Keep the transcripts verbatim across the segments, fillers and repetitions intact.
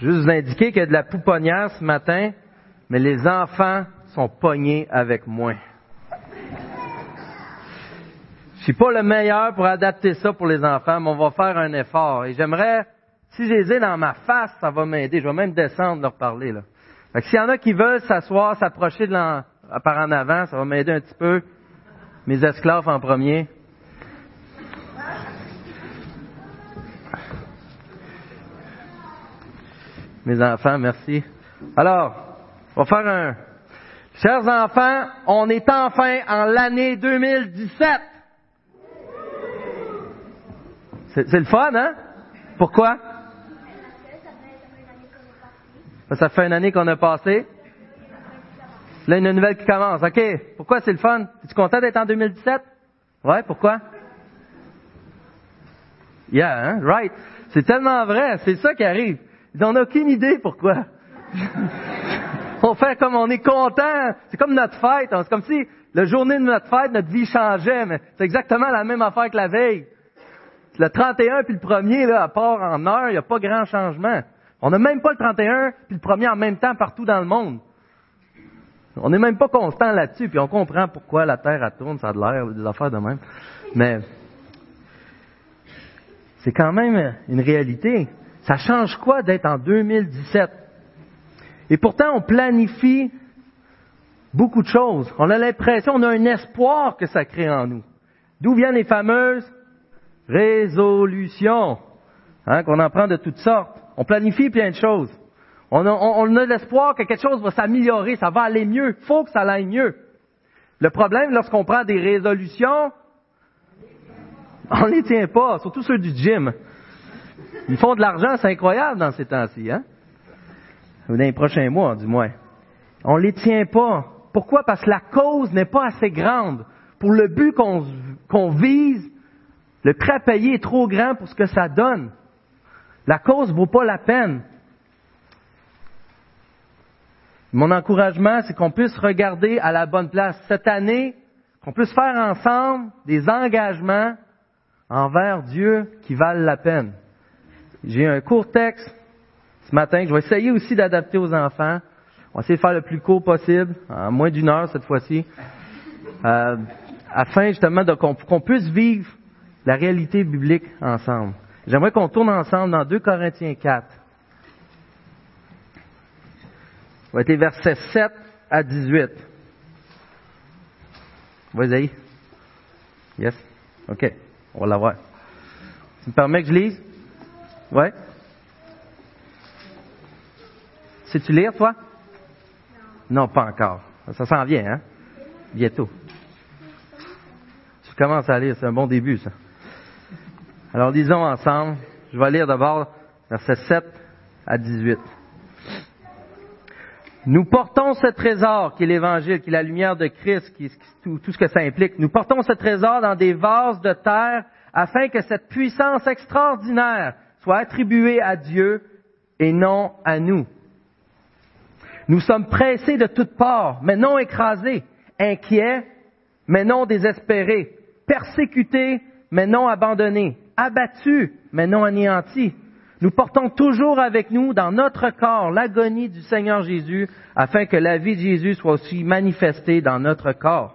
Je veux vous indiquer qu'il y a de la pouponnière ce matin, mais les enfants sont pognés avec moi. Je suis pas le meilleur pour adapter ça pour les enfants, mais on va faire un effort. Et j'aimerais, si je les ai dans ma face, ça va m'aider. Je vais même descendre leur parler, là. Fait que s'il y en a qui veulent s'asseoir, s'approcher de l'en, par en avant, ça va m'aider un petit peu. Mes esclaves en premier. Mes enfants, merci. Alors, on va faire un... Chers enfants, on est enfin en l'année deux mille dix-sept. C'est, c'est le fun, hein? Pourquoi? Ça fait une année qu'on a passé. Là, il y a une nouvelle qui commence. OK. Pourquoi c'est le fun? Es-tu content d'être en deux mille dix-sept? Ouais, pourquoi? Yeah, hein? Right. C'est tellement vrai. C'est ça qui arrive. On n'a aucune idée pourquoi. On fait comme on est content. C'est comme notre fête. C'est comme si la journée de notre fête, notre vie changeait. Mais c'est exactement la même affaire que la veille. Le trente et un puis le premier, là, à part en heure, il n'y a pas grand changement. On n'a même pas le trente et un puis le premier en même temps partout dans le monde. On n'est même pas constant là-dessus. Puis on comprend pourquoi la Terre elle tourne. Ça a de l'air, des affaires de même. Mais c'est quand même une réalité. Ça change quoi d'être en deux mille dix-sept? Et pourtant, on planifie beaucoup de choses. On a l'impression, on a un espoir que ça crée en nous. D'où viennent les fameuses résolutions, hein, qu'on en prend de toutes sortes. On planifie plein de choses. On a, on, on a l'espoir que quelque chose va s'améliorer, ça va aller mieux. Il faut que ça aille mieux. Le problème, lorsqu'on prend des résolutions, on ne les tient pas, surtout ceux du gym. Ils font de l'argent, c'est incroyable dans ces temps-ci, hein? Ou dans les prochains mois, du moins. On ne les tient pas. Pourquoi? Parce que la cause n'est pas assez grande. Pour le but qu'on, qu'on vise, le prix à payer est trop grand pour ce que ça donne. La cause ne vaut pas la peine. Mon encouragement, c'est qu'on puisse regarder à la bonne place. Cette année, qu'on puisse faire ensemble des engagements envers Dieu qui valent la peine. J'ai un court texte ce matin que je vais essayer aussi d'adapter aux enfants. On va essayer de faire le plus court possible, en moins d'une heure cette fois-ci, euh, afin justement de, qu'on, qu'on puisse vivre la réalité biblique ensemble. J'aimerais qu'on tourne ensemble dans deux Corinthiens quatre. Ça va être les versets sept à dix-huit. Vas-y. Yes? OK. On va l'avoir. Tu me permets que je lise? Ouais. Sais-tu lire, toi? Non. Non, pas encore. Ça s'en vient, hein? Bientôt. Tu commences à lire, c'est un bon début, ça. Alors, lisons ensemble. Je vais lire d'abord versets sept à dix-huit. Nous portons ce trésor qui est l'Évangile, qui est la lumière de Christ, qui est tout, tout ce que ça implique. Nous portons ce trésor dans des vases de terre afin que cette puissance extraordinaire soit attribuée à Dieu et non à nous. Nous sommes pressés de toutes parts, mais non écrasés, inquiets, mais non désespérés, persécutés, mais non abandonnés, abattus, mais non anéantis. Nous portons toujours avec nous dans notre corps l'agonie du Seigneur Jésus, afin que la vie de Jésus soit aussi manifestée dans notre corps.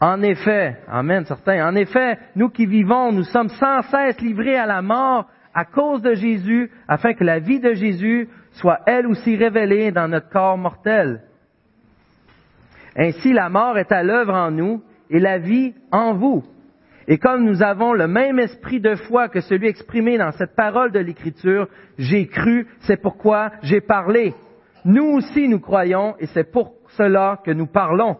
En effet, amen, certains, en effet, nous qui vivons, nous sommes sans cesse livrés à la mort à cause de Jésus, afin que la vie de Jésus soit elle aussi révélée dans notre corps mortel. Ainsi, la mort est à l'œuvre en nous et la vie en vous. Et comme nous avons le même esprit de foi que celui exprimé dans cette parole de l'Écriture, j'ai cru, c'est pourquoi j'ai parlé. Nous aussi nous croyons et c'est pour cela que nous parlons.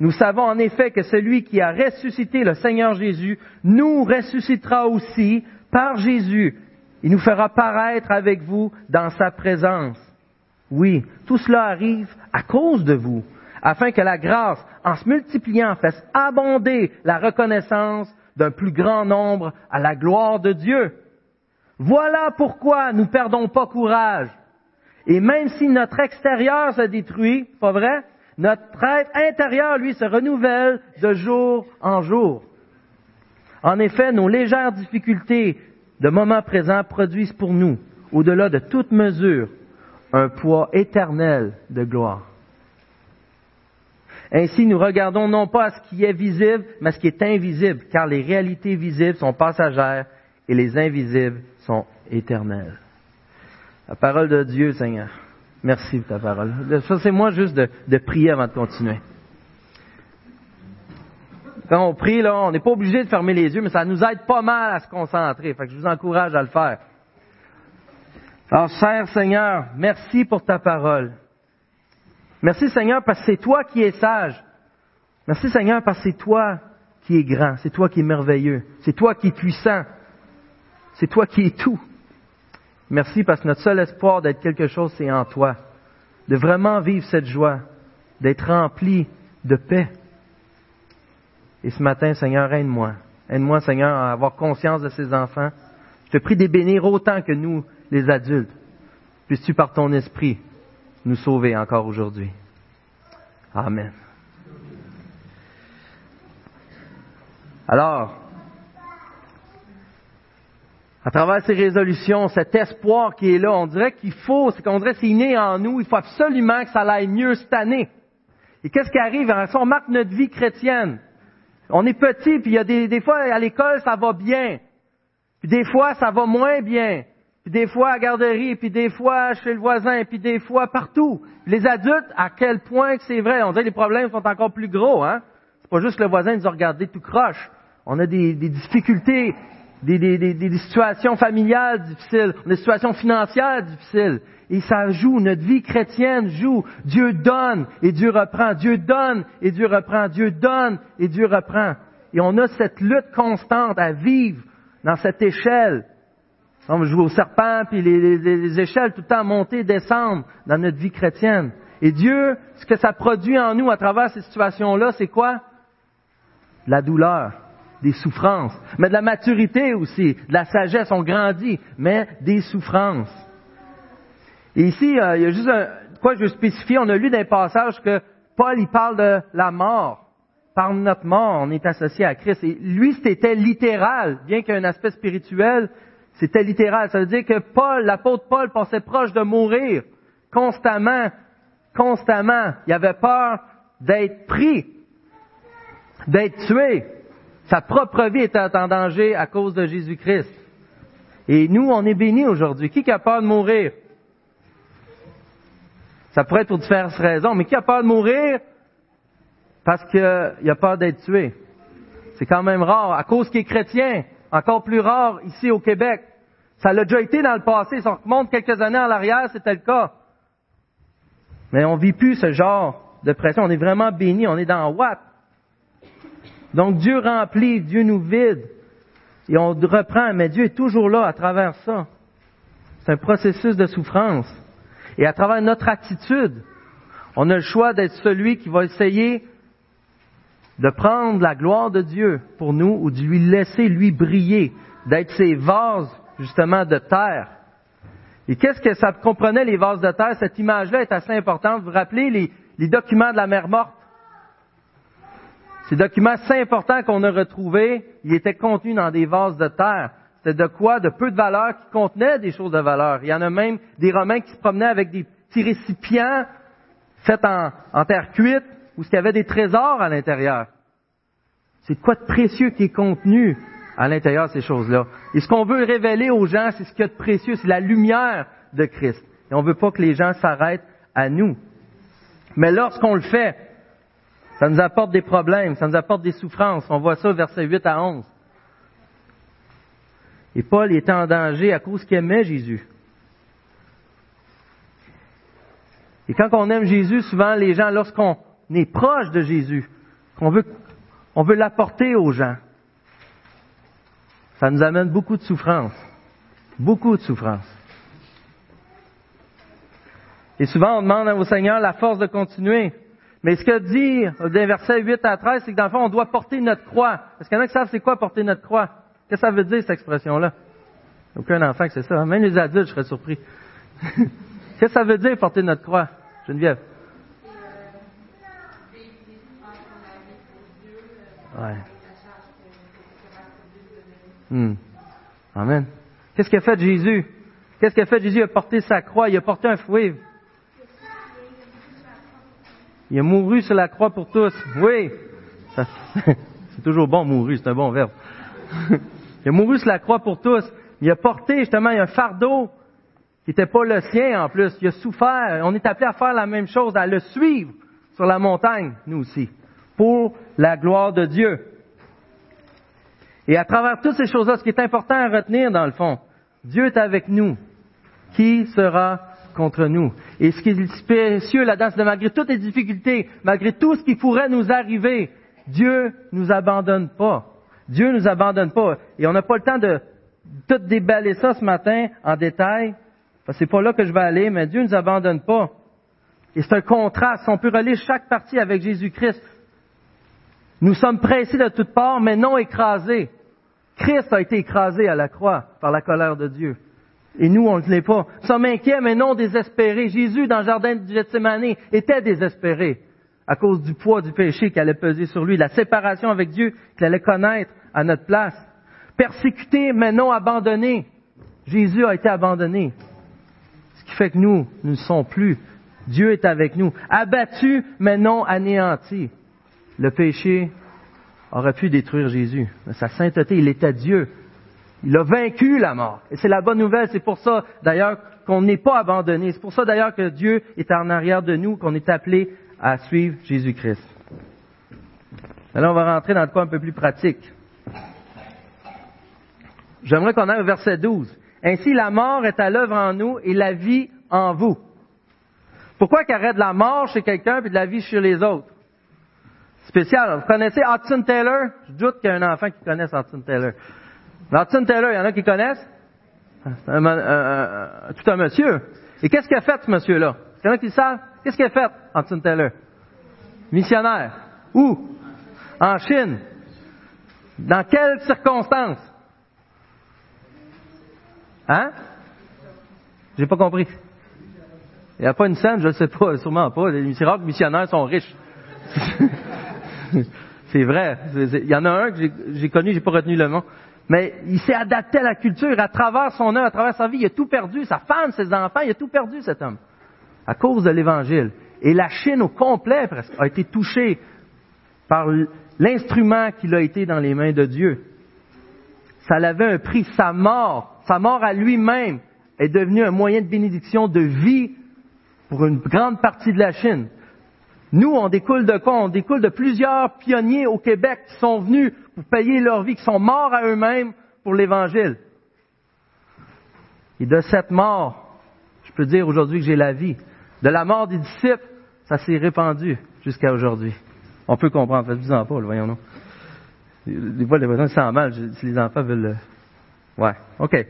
Nous savons en effet que celui qui a ressuscité le Seigneur Jésus nous ressuscitera aussi par Jésus. Il nous fera paraître avec vous dans sa présence. Oui, tout cela arrive à cause de vous, afin que la grâce, en se multipliant, fasse abonder la reconnaissance d'un plus grand nombre à la gloire de Dieu. Voilà pourquoi nous ne perdons pas courage. Et même si notre extérieur se détruit, pas vrai? Notre être intérieur, lui, se renouvelle de jour en jour. En effet, nos légères difficultés de moment présent produisent pour nous au-delà de toute mesure, un poids éternel de gloire. Ainsi, nous regardons non pas à ce qui est visible, mais à ce qui est invisible, car les réalités visibles sont passagères et les invisibles sont éternelles. La parole de Dieu, Seigneur. Merci pour ta parole. Ça, c'est moi juste de, de prier avant de continuer. Quand on prie, là, on n'est pas obligé de fermer les yeux, mais ça nous aide pas mal à se concentrer. Fait que je vous encourage à le faire. Alors, cher Seigneur, merci pour ta parole. Merci, Seigneur, parce que c'est toi qui es sage. Merci, Seigneur, parce que c'est toi qui es grand. C'est toi qui es merveilleux. C'est toi qui es puissant. C'est toi qui es tout. Merci parce que notre seul espoir d'être quelque chose, c'est en toi. De vraiment vivre cette joie. D'être rempli de paix. Et ce matin, Seigneur, aide-moi. Aide-moi, Seigneur, à avoir conscience de ces enfants. Je te prie de les bénir autant que nous, les adultes. Puisses-tu, par ton esprit, nous sauver encore aujourd'hui. Amen. Alors, à travers ces résolutions, cet espoir qui est là, on dirait qu'il faut, c'est qu'on dirait que c'est inné en nous, il faut absolument que ça aille mieux cette année. Et qu'est-ce qui arrive? On marque notre vie chrétienne. On est petit, puis il y a des, des fois, à l'école, ça va bien. Puis des fois, ça va moins bien. Puis des fois, à la garderie, puis des fois, chez le voisin, puis des fois, partout. Puis les adultes, à quel point que c'est vrai? On dirait que les problèmes sont encore plus gros, hein? C'est pas juste que le voisin nous a regardé tout croche. On a des, des difficultés, des, des, des, des situations familiales difficiles, des situations financières difficiles. Et ça joue, notre vie chrétienne joue. Dieu donne et Dieu reprend. Dieu donne et Dieu reprend. Dieu donne et Dieu reprend. Et on a cette lutte constante à vivre dans cette échelle. On joue au serpent, puis les, les, les échelles tout le temps monter, descendre dans notre vie chrétienne. Et Dieu, ce que ça produit en nous à travers ces situations-là, c'est quoi? De la douleur, des souffrances, mais de la maturité aussi, de la sagesse, on grandit, mais des souffrances. Et ici, euh, il y a juste un, quoi je veux spécifier, on a lu dans les passages que Paul, il parle de la mort. Par notre mort, on est associé à Christ. Et lui, c'était littéral, bien qu'il y ait un aspect spirituel, c'était littéral. Ça veut dire que Paul, l'apôtre Paul, pensait proche de mourir constamment, constamment. Il avait peur d'être pris, d'être tué. Sa propre vie était en danger à cause de Jésus-Christ. Et nous, on est bénis aujourd'hui. Qui a peur de mourir? Ça pourrait être pour diverses raisons, mais qui a peur de mourir parce qu'il a peur d'être tué? C'est quand même rare, à cause qu'il est chrétien, encore plus rare ici au Québec. Ça l'a déjà été dans le passé, si on remonte quelques années en arrière, c'était le cas. Mais on ne vit plus ce genre de pression, on est vraiment bénis, on est dans W A P. Donc Dieu remplit, Dieu nous vide, et on reprend, mais Dieu est toujours là à travers ça. C'est un processus de souffrance. Et à travers notre attitude, on a le choix d'être celui qui va essayer de prendre la gloire de Dieu pour nous ou de lui laisser lui briller, d'être ses vases, justement, de terre. Et qu'est-ce que ça comprenait, les vases de terre? Cette image-là est assez importante. Vous vous rappelez les, les documents de la mer morte? Ces documents si importants qu'on a retrouvés, ils étaient contenus dans des vases de terre. C'était de quoi? De peu de valeur qui contenait des choses de valeur. Il y en a même des Romains qui se promenaient avec des petits récipients faits en, en terre cuite où il y avait des trésors à l'intérieur. C'est de quoi de précieux qui est contenu à l'intérieur de ces choses-là. Et ce qu'on veut révéler aux gens, c'est ce qu'il y a de précieux, c'est la lumière de Christ. Et on ne veut pas que les gens s'arrêtent à nous. Mais lorsqu'on le fait, ça nous apporte des problèmes, ça nous apporte des souffrances. On voit ça versets huit à onze. Et Paul était en danger à cause qu'il aimait Jésus. Et quand on aime Jésus, souvent les gens, lorsqu'on est proche de Jésus, qu'on veut, on veut l'apporter aux gens, ça nous amène beaucoup de souffrance. Beaucoup de souffrance. Et souvent on demande au Seigneur la force de continuer. Mais ce que dit des versets huit à treize, c'est que dans le fond on doit porter notre croix. Est-ce qu'il y en a qui savent c'est quoi porter notre croix? Qu'est-ce que ça veut dire, cette expression-là? Aucun enfant que c'est ça. Même les adultes, je serais surpris. Qu'est-ce que ça veut dire, porter notre croix, Geneviève? Ouais. Hmm. Amen. Qu'est-ce qu'a fait Jésus? Qu'est-ce qu'il a fait? Jésus a porté sa croix, il a porté un fouet. Il a mouru sur la croix pour tous. Oui, ça, c'est toujours bon mourir, c'est un bon verbe. Il a mouru sur la croix pour tous. Il a porté justement un fardeau qui n'était pas le sien en plus. Il a souffert. On est appelé à faire la même chose, à le suivre sur la montagne, nous aussi, pour la gloire de Dieu. Et à travers toutes ces choses-là, ce qui est important à retenir dans le fond, Dieu est avec nous. Qui sera contre nous? Et ce qui est spécieux là-dedans, c'est que malgré toutes les difficultés, malgré tout ce qui pourrait nous arriver, Dieu nous abandonne pas. Dieu nous abandonne pas. Et on n'a pas le temps de tout déballer ça ce matin en détail. Parce que c'est pas là que je vais aller, mais Dieu nous abandonne pas. Et c'est un contraste. On peut relier chaque partie avec Jésus-Christ. Nous sommes pressés de toutes parts, mais non écrasés. Christ a été écrasé à la croix par la colère de Dieu. Et nous, on ne l'est pas. Nous sommes inquiets, mais non désespérés. Jésus, dans le jardin de Gethsémane, était désespéré à cause du poids du péché qui allait peser sur lui, la séparation avec Dieu qu'il allait connaître à notre place. Persécuté, mais non abandonné. Jésus a été abandonné. Ce qui fait que nous, nous ne sommes plus. Dieu est avec nous. Abattu, mais non anéanti. Le péché aurait pu détruire Jésus. Mais sa sainteté, il était Dieu. Il a vaincu la mort. Et c'est la bonne nouvelle. C'est pour ça, d'ailleurs, qu'on n'est pas abandonné. C'est pour ça, d'ailleurs, que Dieu est en arrière de nous, qu'on est appelé à suivre Jésus-Christ. Alors, on va rentrer dans le point un peu plus pratique. J'aimerais qu'on aille au verset douze. Ainsi, la mort est à l'œuvre en nous et la vie en vous. Pourquoi qu'il y aurait de la mort chez quelqu'un et de la vie chez les autres? Spécial. Vous connaissez Hudson Taylor? Je doute qu'il y a un enfant qui connaisse Hudson Taylor. Anton Taylor, il y en a qui connaissent? C'est un, un, un, un, tout un monsieur. Et qu'est-ce qu'il a fait, ce monsieur-là? Il y en a qui le savent? Qu'est-ce qu'il a fait, Anton Taylor? Missionnaire. Où? En Chine. Dans quelles circonstances? Hein? J'ai pas compris. Il n'y a pas une scène, je ne sais pas, sûrement pas. C'est rare que les missionnaires sont riches. C'est vrai. Il y en a un que j'ai, j'ai connu, j'ai pas retenu le nom. Mais il s'est adapté à la culture, à travers son œuvre, à travers sa vie, il a tout perdu, sa femme, ses enfants, il a tout perdu cet homme, à cause de l'Évangile. Et la Chine au complet presque a été touchée par l'instrument qu'il a été dans les mains de Dieu. Ça l'avait un prix, sa mort, sa mort à lui-même est devenue un moyen de bénédiction, de vie pour une grande partie de la Chine. Nous, on découle de quoi? On découle de plusieurs pionniers au Québec qui sont venus pour payer leur vie, qui sont morts à eux-mêmes pour l'Évangile. Et de cette mort, je peux dire aujourd'hui que j'ai la vie. De la mort des disciples, ça s'est répandu jusqu'à aujourd'hui. On peut comprendre, faites-vous-en pas, voyons non. Des fois, les personnes se sentent mal si les enfants veulent... Ouais, ok.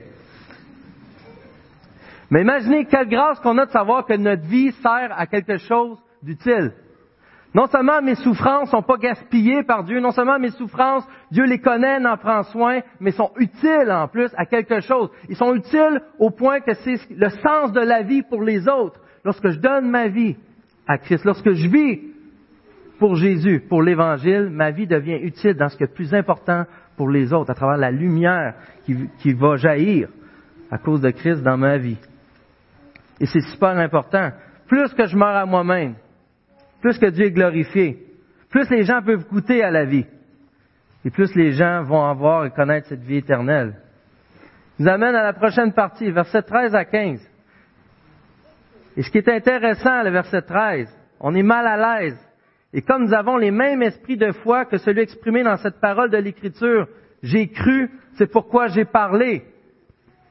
Mais imaginez quelle grâce qu'on a de savoir que notre vie sert à quelque chose d'utile. Non seulement mes souffrances sont pas gaspillées par Dieu, non seulement mes souffrances, Dieu les connaît, n'en prend soin, mais sont utiles en plus à quelque chose. Ils sont utiles au point que c'est le sens de la vie pour les autres. Lorsque je donne ma vie à Christ, lorsque je vis pour Jésus, pour l'Évangile, ma vie devient utile dans ce qui est plus important pour les autres, à travers la lumière qui, qui va jaillir à cause de Christ dans ma vie. Et c'est super important. Plus que je meurs à moi-même, plus que Dieu est glorifié, plus les gens peuvent goûter à la vie, et plus les gens vont avoir et connaître cette vie éternelle. Nous amène à la prochaine partie, versets treize à quinze. Et ce qui est intéressant, le verset treize, on est mal à l'aise. Et comme nous avons les mêmes esprits de foi que celui exprimé dans cette parole de l'Écriture, j'ai cru, c'est pourquoi j'ai parlé.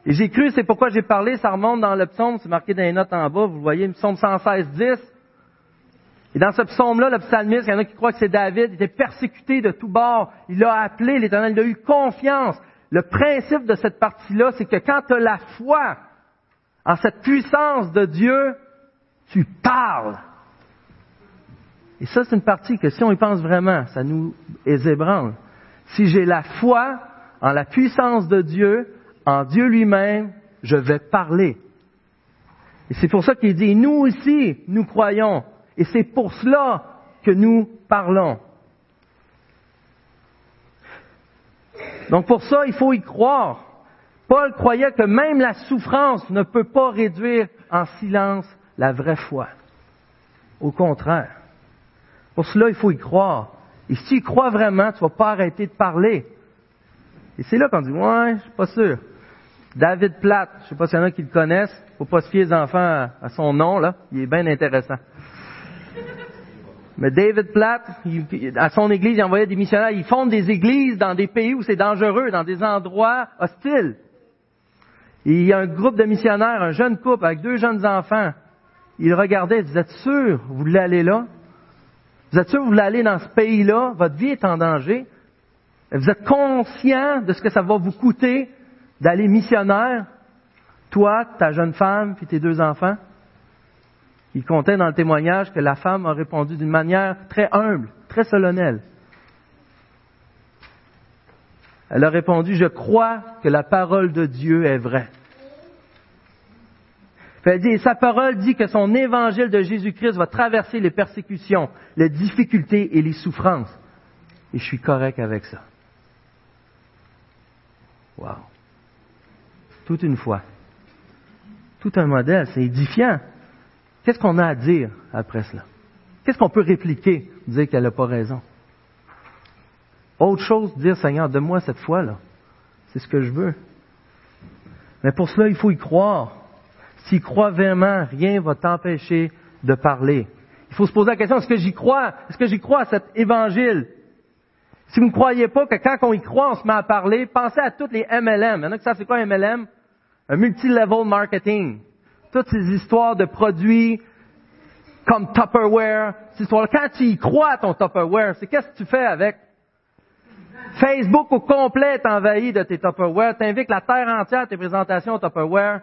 Et j'ai cru, c'est pourquoi j'ai parlé, ça remonte dans le psaume, c'est marqué dans les notes en bas, vous voyez, le psaume cent seize dix. Et dans ce psaume-là, le psalmiste, il y en a qui croient que c'est David, il était persécuté de tous bords. Il a appelé l'Éternel, il a eu confiance. Le principe de cette partie-là, c'est que quand tu as la foi en cette puissance de Dieu, tu parles. Et ça, c'est une partie que si on y pense vraiment, ça nous ébranle. Si j'ai la foi en la puissance de Dieu, en Dieu lui-même, je vais parler. Et c'est pour ça qu'il dit, nous aussi, nous croyons. Et c'est pour cela que nous parlons. Donc pour ça, il faut y croire. Paul croyait que même la souffrance ne peut pas réduire en silence la vraie foi. Au contraire. Pour cela, il faut y croire. Et si tu y crois vraiment, tu ne vas pas arrêter de parler. Et c'est là qu'on dit « Ouais, je suis pas sûr ». David Platt, je ne sais pas s'il y en a qui le connaissent, il ne faut pas se fier les enfants à son nom, là, il est bien intéressant. Mais David Platt, il, à son église, il envoyait des missionnaires, ils fondent des églises dans des pays où c'est dangereux, dans des endroits hostiles. Et il y a un groupe de missionnaires, un jeune couple avec deux jeunes enfants, ils regardaient, ils disaient « Vous êtes sûr vous voulez aller là? Vous êtes sûr vous voulez aller dans ce pays-là? Votre vie est en danger. Vous êtes conscient de ce que ça va vous coûter ?» d'aller missionnaire, toi, ta jeune femme, puis tes deux enfants. Il comptait dans le témoignage que la femme a répondu d'une manière très humble, très solennelle. Elle a répondu, je crois que la parole de Dieu est vraie. Elle dit, sa parole dit que son évangile de Jésus-Christ va traverser les persécutions, les difficultés et les souffrances. Et je suis correct avec ça. Wow. Tout une foi. Tout un modèle, c'est édifiant. Qu'est-ce qu'on a à dire après cela? Qu'est-ce qu'on peut répliquer, dire qu'elle n'a pas raison? Autre chose, dire, Seigneur, donne-moi cette foi-là. C'est ce que je veux. Mais pour cela, il faut y croire. S'il croit vraiment, rien ne va t'empêcher de parler. Il faut se poser la question, est-ce que j'y crois? Est-ce que j'y crois à cet évangile? Si vous ne croyez pas que quand on y croit, on se met à parler, pensez à toutes les M L M. Il y en a qui savent c'est quoi M L M? Un multi-level marketing. Toutes ces histoires de produits comme Tupperware. Ces histoires-là. Quand tu y crois, ton Tupperware, c'est qu'est-ce que tu fais avec? Facebook au complet est envahi de tes Tupperware. T'invites la terre entière à tes présentations Tupperware.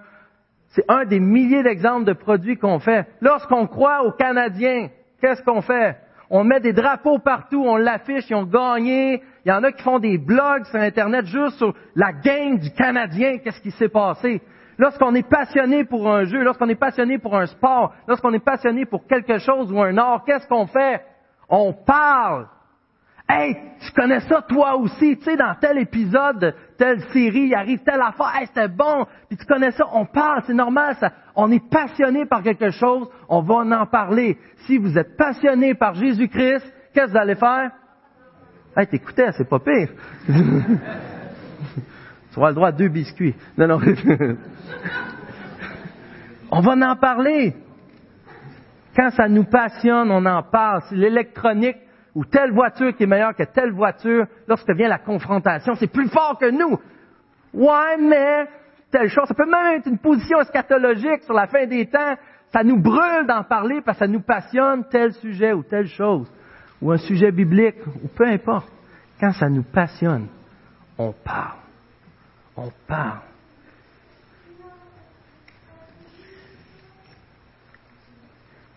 C'est un des milliers d'exemples de produits qu'on fait. Lorsqu'on croit aux Canadiens, qu'est-ce qu'on fait? On met des drapeaux partout, on l'affiche, ils ont gagné. Il y en a qui font des blogs sur Internet juste sur la game du Canadien, qu'est-ce qui s'est passé. Lorsqu'on est passionné pour un jeu, lorsqu'on est passionné pour un sport, lorsqu'on est passionné pour quelque chose ou un art, qu'est-ce qu'on fait? On parle. Hey, tu connais ça toi aussi, tu sais, dans tel épisode, telle série, il arrive telle affaire, hey, c'était bon, puis tu connais ça, on parle, c'est normal, ça. On est passionné par quelque chose, on va en parler. Si vous êtes passionné par Jésus-Christ, qu'est-ce que vous allez faire? Hey, t'écoutais, c'est pas pire. Tu auras le droit à deux biscuits. Non, non. On va en parler. Quand ça nous passionne, on en parle. C'est l'électronique. Ou telle voiture qui est meilleure que telle voiture, lorsque vient la confrontation, c'est plus fort que nous. Ouais, mais telle chose, ça peut même être une position eschatologique sur la fin des temps. Ça nous brûle d'en parler parce que ça nous passionne tel sujet ou telle chose, ou un sujet biblique, ou peu importe. Quand ça nous passionne, on parle. On parle.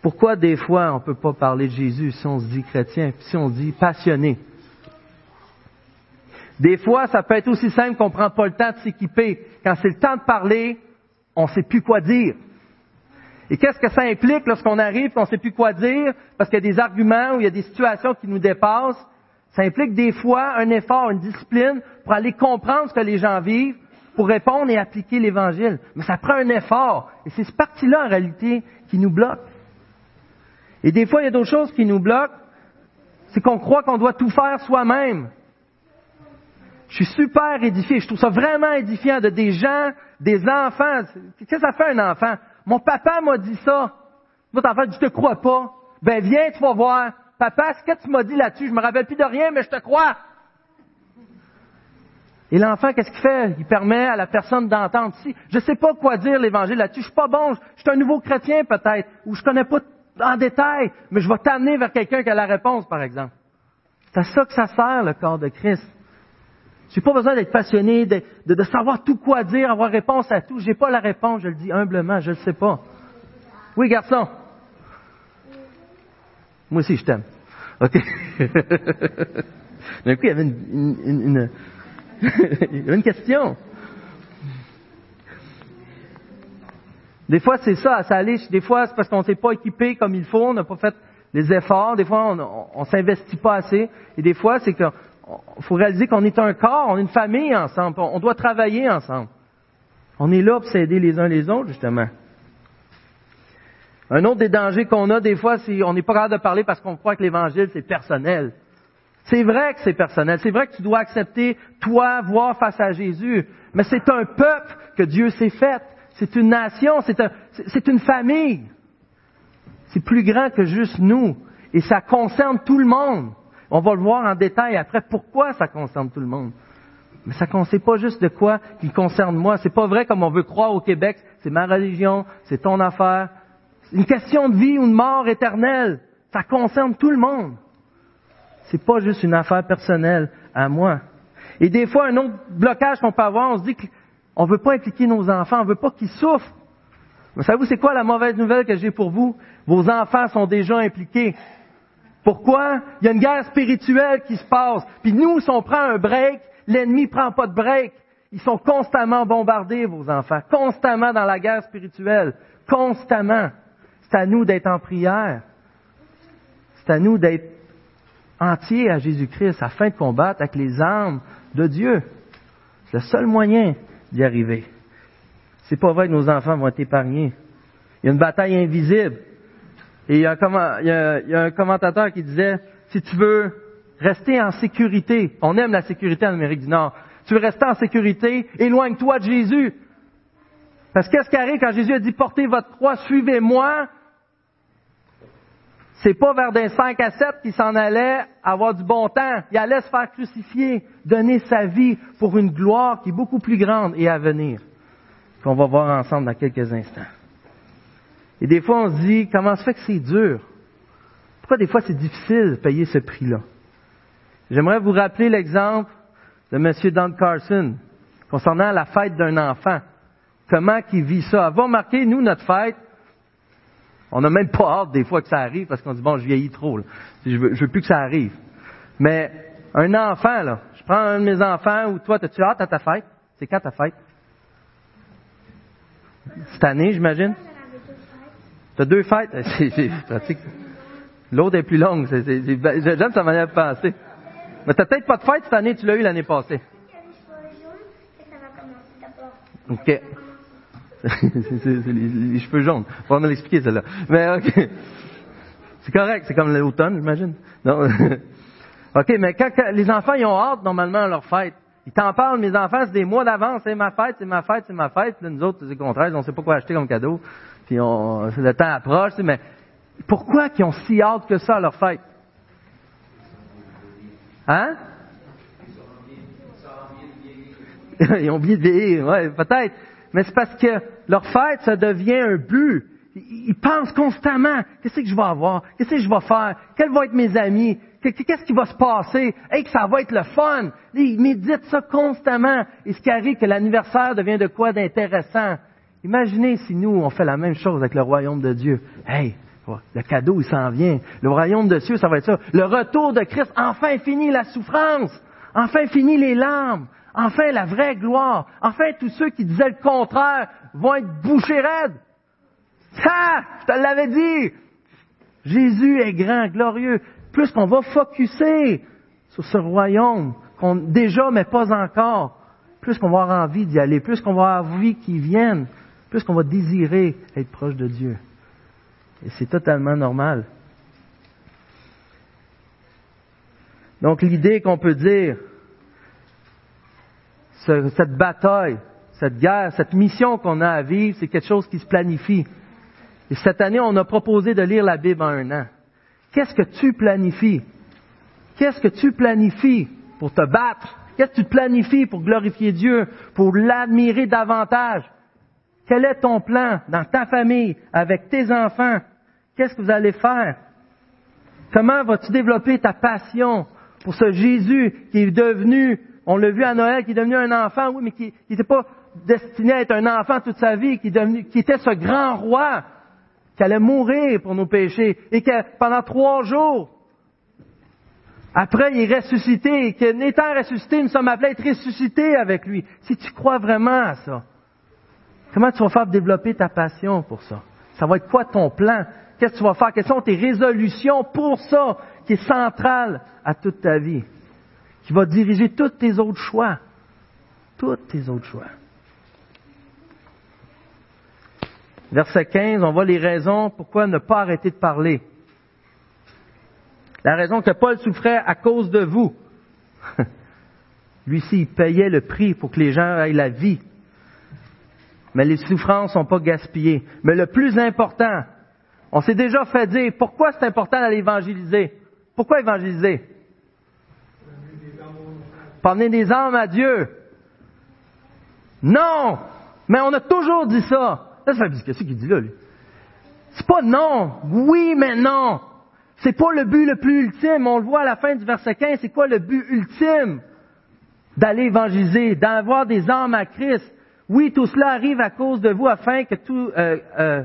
Pourquoi des fois on ne peut pas parler de Jésus si on se dit chrétien, puis si on se dit passionné? Des fois, ça peut être aussi simple qu'on ne prend pas le temps de s'équiper. Quand c'est le temps de parler, on ne sait plus quoi dire. Et qu'est-ce que ça implique lorsqu'on arrive et qu'on ne sait plus quoi dire? Parce qu'il y a des arguments ou il y a des situations qui nous dépassent. Ça implique des fois un effort, une discipline pour aller comprendre ce que les gens vivent, pour répondre et appliquer l'Évangile. Mais ça prend un effort. Et c'est ce parti-là, en réalité, qui nous bloque. Et des fois, il y a d'autres choses qui nous bloquent. C'est qu'on croit qu'on doit tout faire soi-même. Je suis super édifié. Je trouve ça vraiment édifiant de des gens, des enfants. Qu'est-ce que ça fait un enfant? Mon papa m'a dit ça. Votre enfant dit, je te crois pas. Ben viens, tu vas voir. Papa, ce que tu m'as dit là-dessus, je me rappelle plus de rien, mais je te crois. Et l'enfant, qu'est-ce qu'il fait? Il permet à la personne d'entendre. Si, je sais pas quoi dire l'Évangile là-dessus. Je suis pas bon. Je suis un nouveau chrétien peut-être. Ou je connais pas en détail, mais je vais t'amener vers quelqu'un qui a la réponse, par exemple. C'est à ça que ça sert, le corps de Christ. Je n'ai pas besoin d'être passionné, de, de, de savoir tout quoi dire, avoir réponse à tout. Je n'ai pas la réponse, je le dis humblement, je ne le sais pas. Oui, garçon? Moi aussi, je t'aime. OK. D'un coup, il y avait une, une, une, une... il y avait une question. Des fois, c'est ça, ça allait. Des fois, c'est parce qu'on ne s'est pas équipé comme il faut, on n'a pas fait les efforts. Des fois, on ne s'investit pas assez. Et des fois, c'est qu'il faut réaliser qu'on est un corps, on est une famille ensemble. On doit travailler ensemble. On est là pour s'aider les uns les autres, justement. Un autre des dangers qu'on a des fois, c'est on n'est pas capable de parler parce qu'on croit que l'Évangile, c'est personnel. C'est vrai que c'est personnel. C'est vrai que tu dois accepter, toi, voir face à Jésus. Mais c'est un peuple que Dieu s'est fait. C'est une nation, c'est, un, c'est une famille. C'est plus grand que juste nous. Et ça concerne tout le monde. On va le voir en détail après pourquoi ça concerne tout le monde. Mais ça ne sait pas juste de quoi qui concerne moi. C'est pas vrai comme on veut croire au Québec. C'est ma religion, c'est ton affaire. C'est une question de vie ou de mort éternelle. Ça concerne tout le monde. C'est pas juste une affaire personnelle à moi. Et des fois, un autre blocage qu'on peut avoir, on se dit qu'on ne veut pas impliquer nos enfants, on ne veut pas qu'ils souffrent. Mais savez-vous, c'est quoi la mauvaise nouvelle que j'ai pour vous? Vos enfants sont déjà impliqués. Pourquoi? Il y a une guerre spirituelle qui se passe. Puis nous, si on prend un break, l'ennemi ne prend pas de break. Ils sont constamment bombardés, vos enfants. Constamment dans la guerre spirituelle. Constamment. C'est à nous d'être en prière. C'est à nous d'être entiers à Jésus-Christ afin de combattre avec les armes de Dieu. C'est le seul moyen d'y arriver. C'est pas vrai que nos enfants vont être épargnés. Il y a une bataille invisible. Et il y a un, il y a, il y a un commentateur qui disait, si tu veux rester en sécurité, on aime la sécurité en Amérique du Nord, tu veux rester en sécurité, éloigne-toi de Jésus. Parce qu'est-ce qui arrive quand Jésus a dit, portez votre croix, suivez-moi? C'est pas vers des cinq à sept qu'il s'en allait avoir du bon temps. Il allait se faire crucifier, donner sa vie pour une gloire qui est beaucoup plus grande et à venir. Qu'on va voir ensemble dans quelques instants. Et des fois, on se dit, comment se fait que c'est dur? Pourquoi des fois c'est difficile de payer ce prix-là? J'aimerais vous rappeler l'exemple de M. Don Carson concernant la fête d'un enfant. Comment qu'il vit ça? Avant, remarquez, nous, notre fête, on n'a même pas hâte des fois que ça arrive parce qu'on dit, bon, je vieillis trop. Là. Je veux, je veux plus que ça arrive. Mais un enfant, là, je prends un de mes enfants ou toi, t'as-tu hâte à ta fête? C'est quand ta fête? Cette année, j'imagine? T'as deux fêtes? C'est, c'est pratique. L'autre est plus longue. C'est, c'est, c'est, j'aime sa manière de penser. Mais t'as peut-être pas de fête cette année, tu l'as eu l'année passée. OK. c'est, c'est, c'est les, les cheveux jaunes. Faut me l'expliquer, celle-là. Mais OK. C'est correct, c'est comme l'automne, j'imagine. Non. OK, mais quand, quand les enfants, ils ont hâte normalement à leur fête. Ils t'en parlent, mes enfants, c'est des mois d'avance. C'est ma fête, c'est ma fête, c'est ma fête. Puis là, nous autres, c'est le contraire, on ne sait pas quoi acheter comme cadeau. Puis on, le temps approche. Tu sais, mais pourquoi qu'ils ont si hâte que ça à leur fête? Hein? Ils ont oublié de vieillir. Ouais, peut-être. Mais c'est parce que leur fête, ça devient un but. Ils pensent constamment. Qu'est-ce que je vais avoir? Qu'est-ce que je vais faire? Quels vont être mes amis? Qu'est-ce qui va se passer? Hey, que ça va être le fun! Ils méditent ça constamment. Et ce qui arrive, que l'anniversaire devient de quoi d'intéressant. Imaginez si nous, on fait la même chose avec le royaume de Dieu. Hey, le cadeau, il s'en vient. Le royaume de Dieu, ça va être ça. Le retour de Christ, enfin fini la souffrance. Enfin fini les larmes. Enfin la vraie gloire. Enfin tous ceux qui disaient le contraire vont être bouchés raides. Ah! Je te l'avais dit! Jésus est grand, glorieux. Plus qu'on va focusser sur ce royaume, qu'on déjà, mais pas encore, plus qu'on va avoir envie d'y aller, plus qu'on va avoir envie qu'il vienne, plus qu'on va désirer être proche de Dieu. Et c'est totalement normal. Donc l'idée qu'on peut dire, ce, cette bataille, cette guerre, cette mission qu'on a à vivre, c'est quelque chose qui se planifie. Et cette année, on a proposé de lire la Bible en un an. Qu'est-ce que tu planifies? Qu'est-ce que tu planifies pour te battre? Qu'est-ce que tu planifies pour glorifier Dieu, pour l'admirer davantage? Quel est ton plan dans ta famille, avec tes enfants? Qu'est-ce que vous allez faire? Comment vas-tu développer ta passion pour ce Jésus qui est devenu, on l'a vu à Noël, qui est devenu un enfant, oui, mais qui n'était pas destiné à être un enfant toute sa vie, qui est devenu, qui était ce grand roi, qui allait mourir pour nos péchés, et que pendant trois jours, après il est ressuscité, et que étant ressuscité, nous sommes appelés à être ressuscités avec lui. Si tu crois vraiment à ça, comment tu vas faire pour développer ta passion pour ça? Ça va être quoi ton plan? Qu'est-ce que tu vas faire? Quelles sont tes résolutions pour ça, qui est centrale à toute ta vie, qui va diriger tous tes autres choix? Tous tes autres choix. Verset quinze, on voit les raisons pourquoi ne pas arrêter de parler. La raison que Paul souffrait à cause de vous. Lui-ci, il payait le prix pour que les gens aient la vie. Mais les souffrances ne sont pas gaspillées. Mais le plus important, on s'est déjà fait dire, pourquoi c'est important d'aller évangéliser? Pourquoi évangéliser? Pour amener des âmes à Dieu. Non! Mais on a toujours dit ça. Là, ça fait qu'est-ce qu'il dit là, lui? C'est pas non. Oui, mais non. C'est pas le but le plus ultime. On le voit à la fin du verset quinze. C'est quoi le but ultime? D'aller évangéliser, d'avoir des âmes à Christ. Oui, tout cela arrive à cause de vous, afin que tout, euh, euh,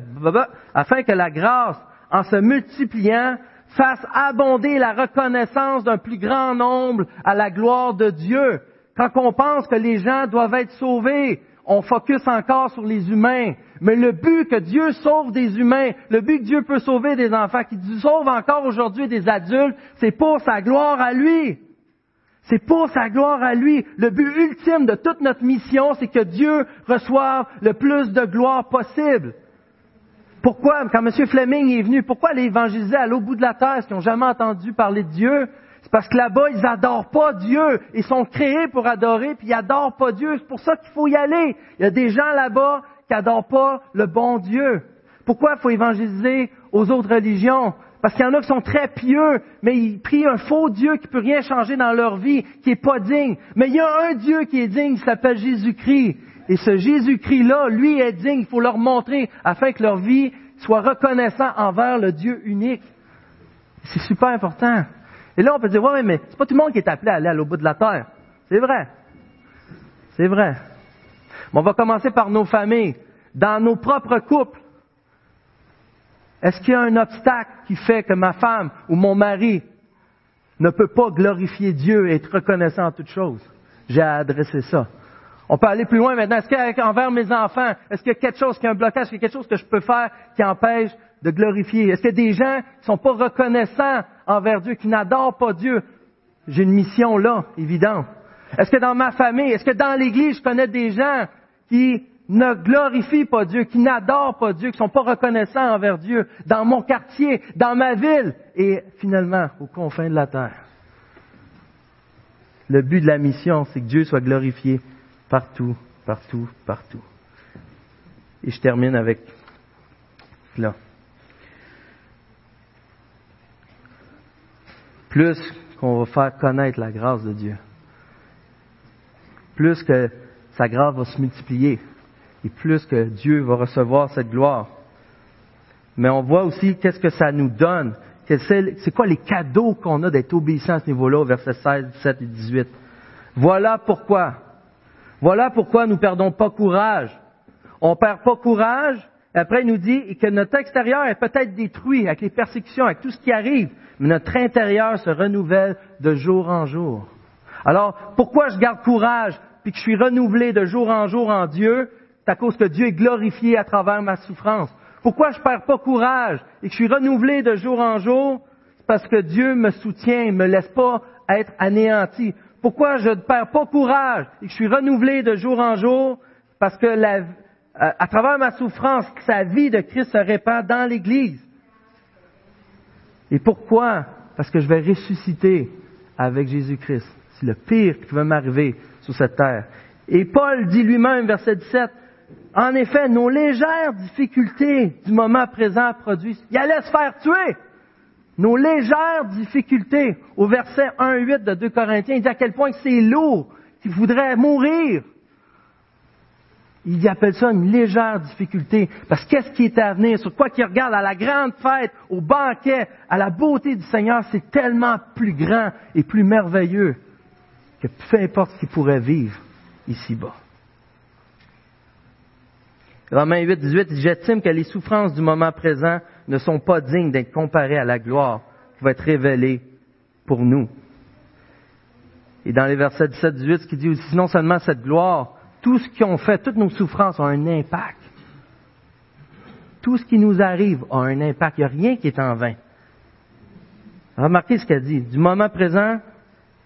afin que la grâce, en se multipliant, fasse abonder la reconnaissance d'un plus grand nombre à la gloire de Dieu. Quand on pense que les gens doivent être sauvés, on focus encore sur les humains. Mais le but que Dieu sauve des humains, le but que Dieu peut sauver des enfants, qu'il sauve encore aujourd'hui des adultes, c'est pour sa gloire à lui. C'est pour sa gloire à lui. Le but ultime de toute notre mission, c'est que Dieu reçoive le plus de gloire possible. Pourquoi, quand M. Fleming est venu, pourquoi aller évangéliser à l'autre bout de la terre, qui n'ont jamais entendu parler de Dieu? C'est parce que là-bas, ils n'adorent pas Dieu. Ils sont créés pour adorer, puis ils n'adorent pas Dieu. C'est pour ça qu'il faut y aller. Il y a des gens là-bas qui n'adorent pas le bon Dieu. Pourquoi il faut évangéliser aux autres religions? Parce qu'il y en a qui sont très pieux, mais ils prient un faux Dieu qui ne peut rien changer dans leur vie, qui n'est pas digne. Mais il y a un Dieu qui est digne, qui s'appelle Jésus-Christ. Et ce Jésus-Christ-là, lui, est digne. Il faut leur montrer afin que leur vie soit reconnaissante envers le Dieu unique. C'est super important. Et là, on peut dire, ouais, mais c'est pas tout le monde qui est appelé à aller à l'autre bout de la terre. C'est vrai. C'est vrai. Mais on va commencer par nos familles, dans nos propres couples. Est-ce qu'il y a un obstacle qui fait que ma femme ou mon mari ne peut pas glorifier Dieu et être reconnaissant en toutes choses? J'ai à adresser ça. On peut aller plus loin maintenant. Est-ce qu'envers mes enfants, est-ce qu'il y a quelque chose qui est un blocage, est-ce qu'il y a quelque chose que je peux faire qui empêche de glorifier? Est-ce qu'il y a des gens qui ne sont pas reconnaissants envers Dieu, qui n'adorent pas Dieu? J'ai une mission là, évidente. Est-ce que dans ma famille, est-ce que dans l'Église, je connais des gens qui ne glorifient pas Dieu, qui n'adorent pas Dieu, qui ne sont pas reconnaissants envers Dieu, dans mon quartier, dans ma ville, et finalement, aux confins de la terre? Le but de la mission, c'est que Dieu soit glorifié partout, partout, partout. Et je termine avec cela. Plus qu'on va faire connaître la grâce de Dieu, plus que sa grâce va se multiplier, et plus que Dieu va recevoir cette gloire. Mais on voit aussi qu'est-ce que ça nous donne. C'est quoi les cadeaux qu'on a d'être obéissant à ce niveau-là, versets seize, dix-sept et dix-huit. Voilà pourquoi. Voilà pourquoi nous ne perdons pas courage. On ne perd pas courage. Après, il nous dit que notre extérieur est peut-être détruit avec les persécutions, avec tout ce qui arrive. Mais notre intérieur se renouvelle de jour en jour. Alors, pourquoi je garde courage puis que je suis renouvelé de jour en jour en Dieu? C'est à cause que Dieu est glorifié à travers ma souffrance. Pourquoi je ne perds pas courage et que je suis renouvelé de jour en jour? C'est parce que Dieu me soutient, ne me laisse pas être anéanti. Pourquoi je ne perds pas courage et que je suis renouvelé de jour en jour? C'est parce que la, à, à travers ma souffrance, sa vie de Christ se répand dans l'Église. Et pourquoi? Parce que je vais ressusciter avec Jésus-Christ. C'est le pire qui va m'arriver sur cette terre. Et Paul dit lui-même, verset dix-sept, en effet, nos légères difficultés du moment présent produisent. Il allait se faire tuer! Nos légères difficultés. Au verset un huit de deux Corinthiens, il dit à quel point c'est lourd, qu'il voudrait mourir. Il appelle ça une légère difficulté. Parce qu'est-ce qui est à venir? Sur quoi qu'il regarde? À la grande fête, au banquet, à la beauté du Seigneur, c'est tellement plus grand et plus merveilleux que peu importe ce qu'il pourrait vivre ici-bas. Romains huit dix-huit, j'estime que les souffrances du moment présent ne sont pas dignes d'être comparées à la gloire qui va être révélée pour nous. Et dans les versets dix-sept à dix-huit, ce qui dit aussi, non seulement cette gloire, tout ce qu'on fait, toutes nos souffrances ont un impact. Tout ce qui nous arrive a un impact. Il n'y a rien qui est en vain. Remarquez ce qu'elle dit. Du moment présent,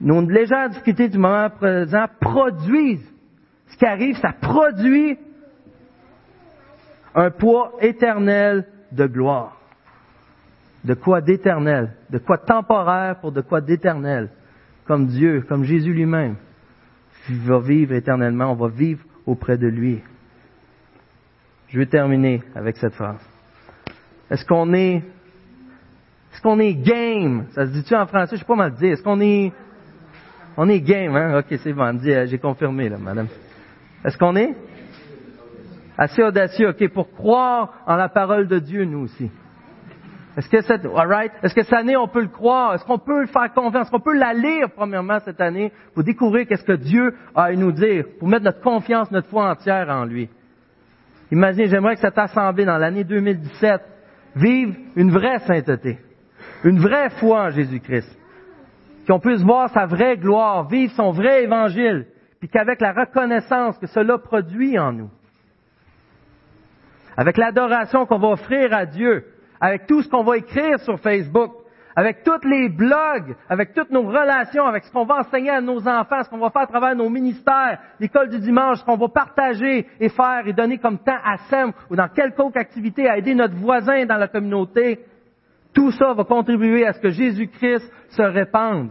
nos légères difficultés du moment présent produisent. Ce qui arrive, ça produit un poids éternel de gloire. De quoi d'éternel, de quoi temporaire pour de quoi d'éternel, comme Dieu, comme Jésus lui-même. Il va vivre éternellement, on va vivre auprès de lui. Je vais terminer avec cette phrase. Est-ce qu'on est, est-ce qu'on est game? Ça se dit-tu en français? Je sais pas mal dire. Est-ce qu'on est, on est game, hein? Ok, c'est bon. J'ai confirmé, là, madame. Est-ce qu'on est? Assez audacieux, ok, pour croire en la parole de Dieu, nous aussi. Est-ce que cette, alright? Est-ce que cette année, on peut le croire? Est-ce qu'on peut le faire confiance? Est-ce qu'on peut la lire, premièrement, cette année, pour découvrir qu'est-ce que Dieu a à nous dire, pour mettre notre confiance, notre foi entière en lui? Imaginez, j'aimerais que cette assemblée, dans l'année deux mille dix-sept, vive une vraie sainteté, une vraie foi en Jésus-Christ. Qu'on puisse voir sa vraie gloire, vivre son vrai évangile, puis qu'avec la reconnaissance que cela produit en nous, avec l'adoration qu'on va offrir à Dieu, avec tout ce qu'on va écrire sur Facebook, avec tous les blogs, avec toutes nos relations, avec ce qu'on va enseigner à nos enfants, ce qu'on va faire à travers nos ministères, l'école du dimanche, ce qu'on va partager et faire et donner comme temps à S E M ou dans quelque autre activité, à aider notre voisin dans la communauté, tout ça va contribuer à ce que Jésus-Christ se répande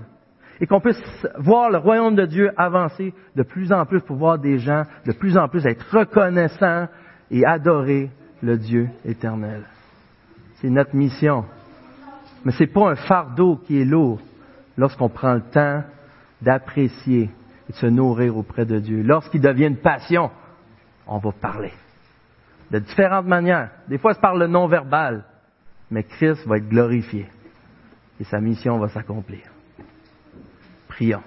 et qu'on puisse voir le royaume de Dieu avancer de plus en plus pour voir des gens de plus en plus être reconnaissants et adorer le Dieu éternel. C'est notre mission. Mais c'est pas un fardeau qui est lourd lorsqu'on prend le temps d'apprécier et de se nourrir auprès de Dieu. Lorsqu'il devient une passion, on va parler. De différentes manières. Des fois, c'est par le non-verbal. Mais Christ va être glorifié. Et sa mission va s'accomplir. Prions.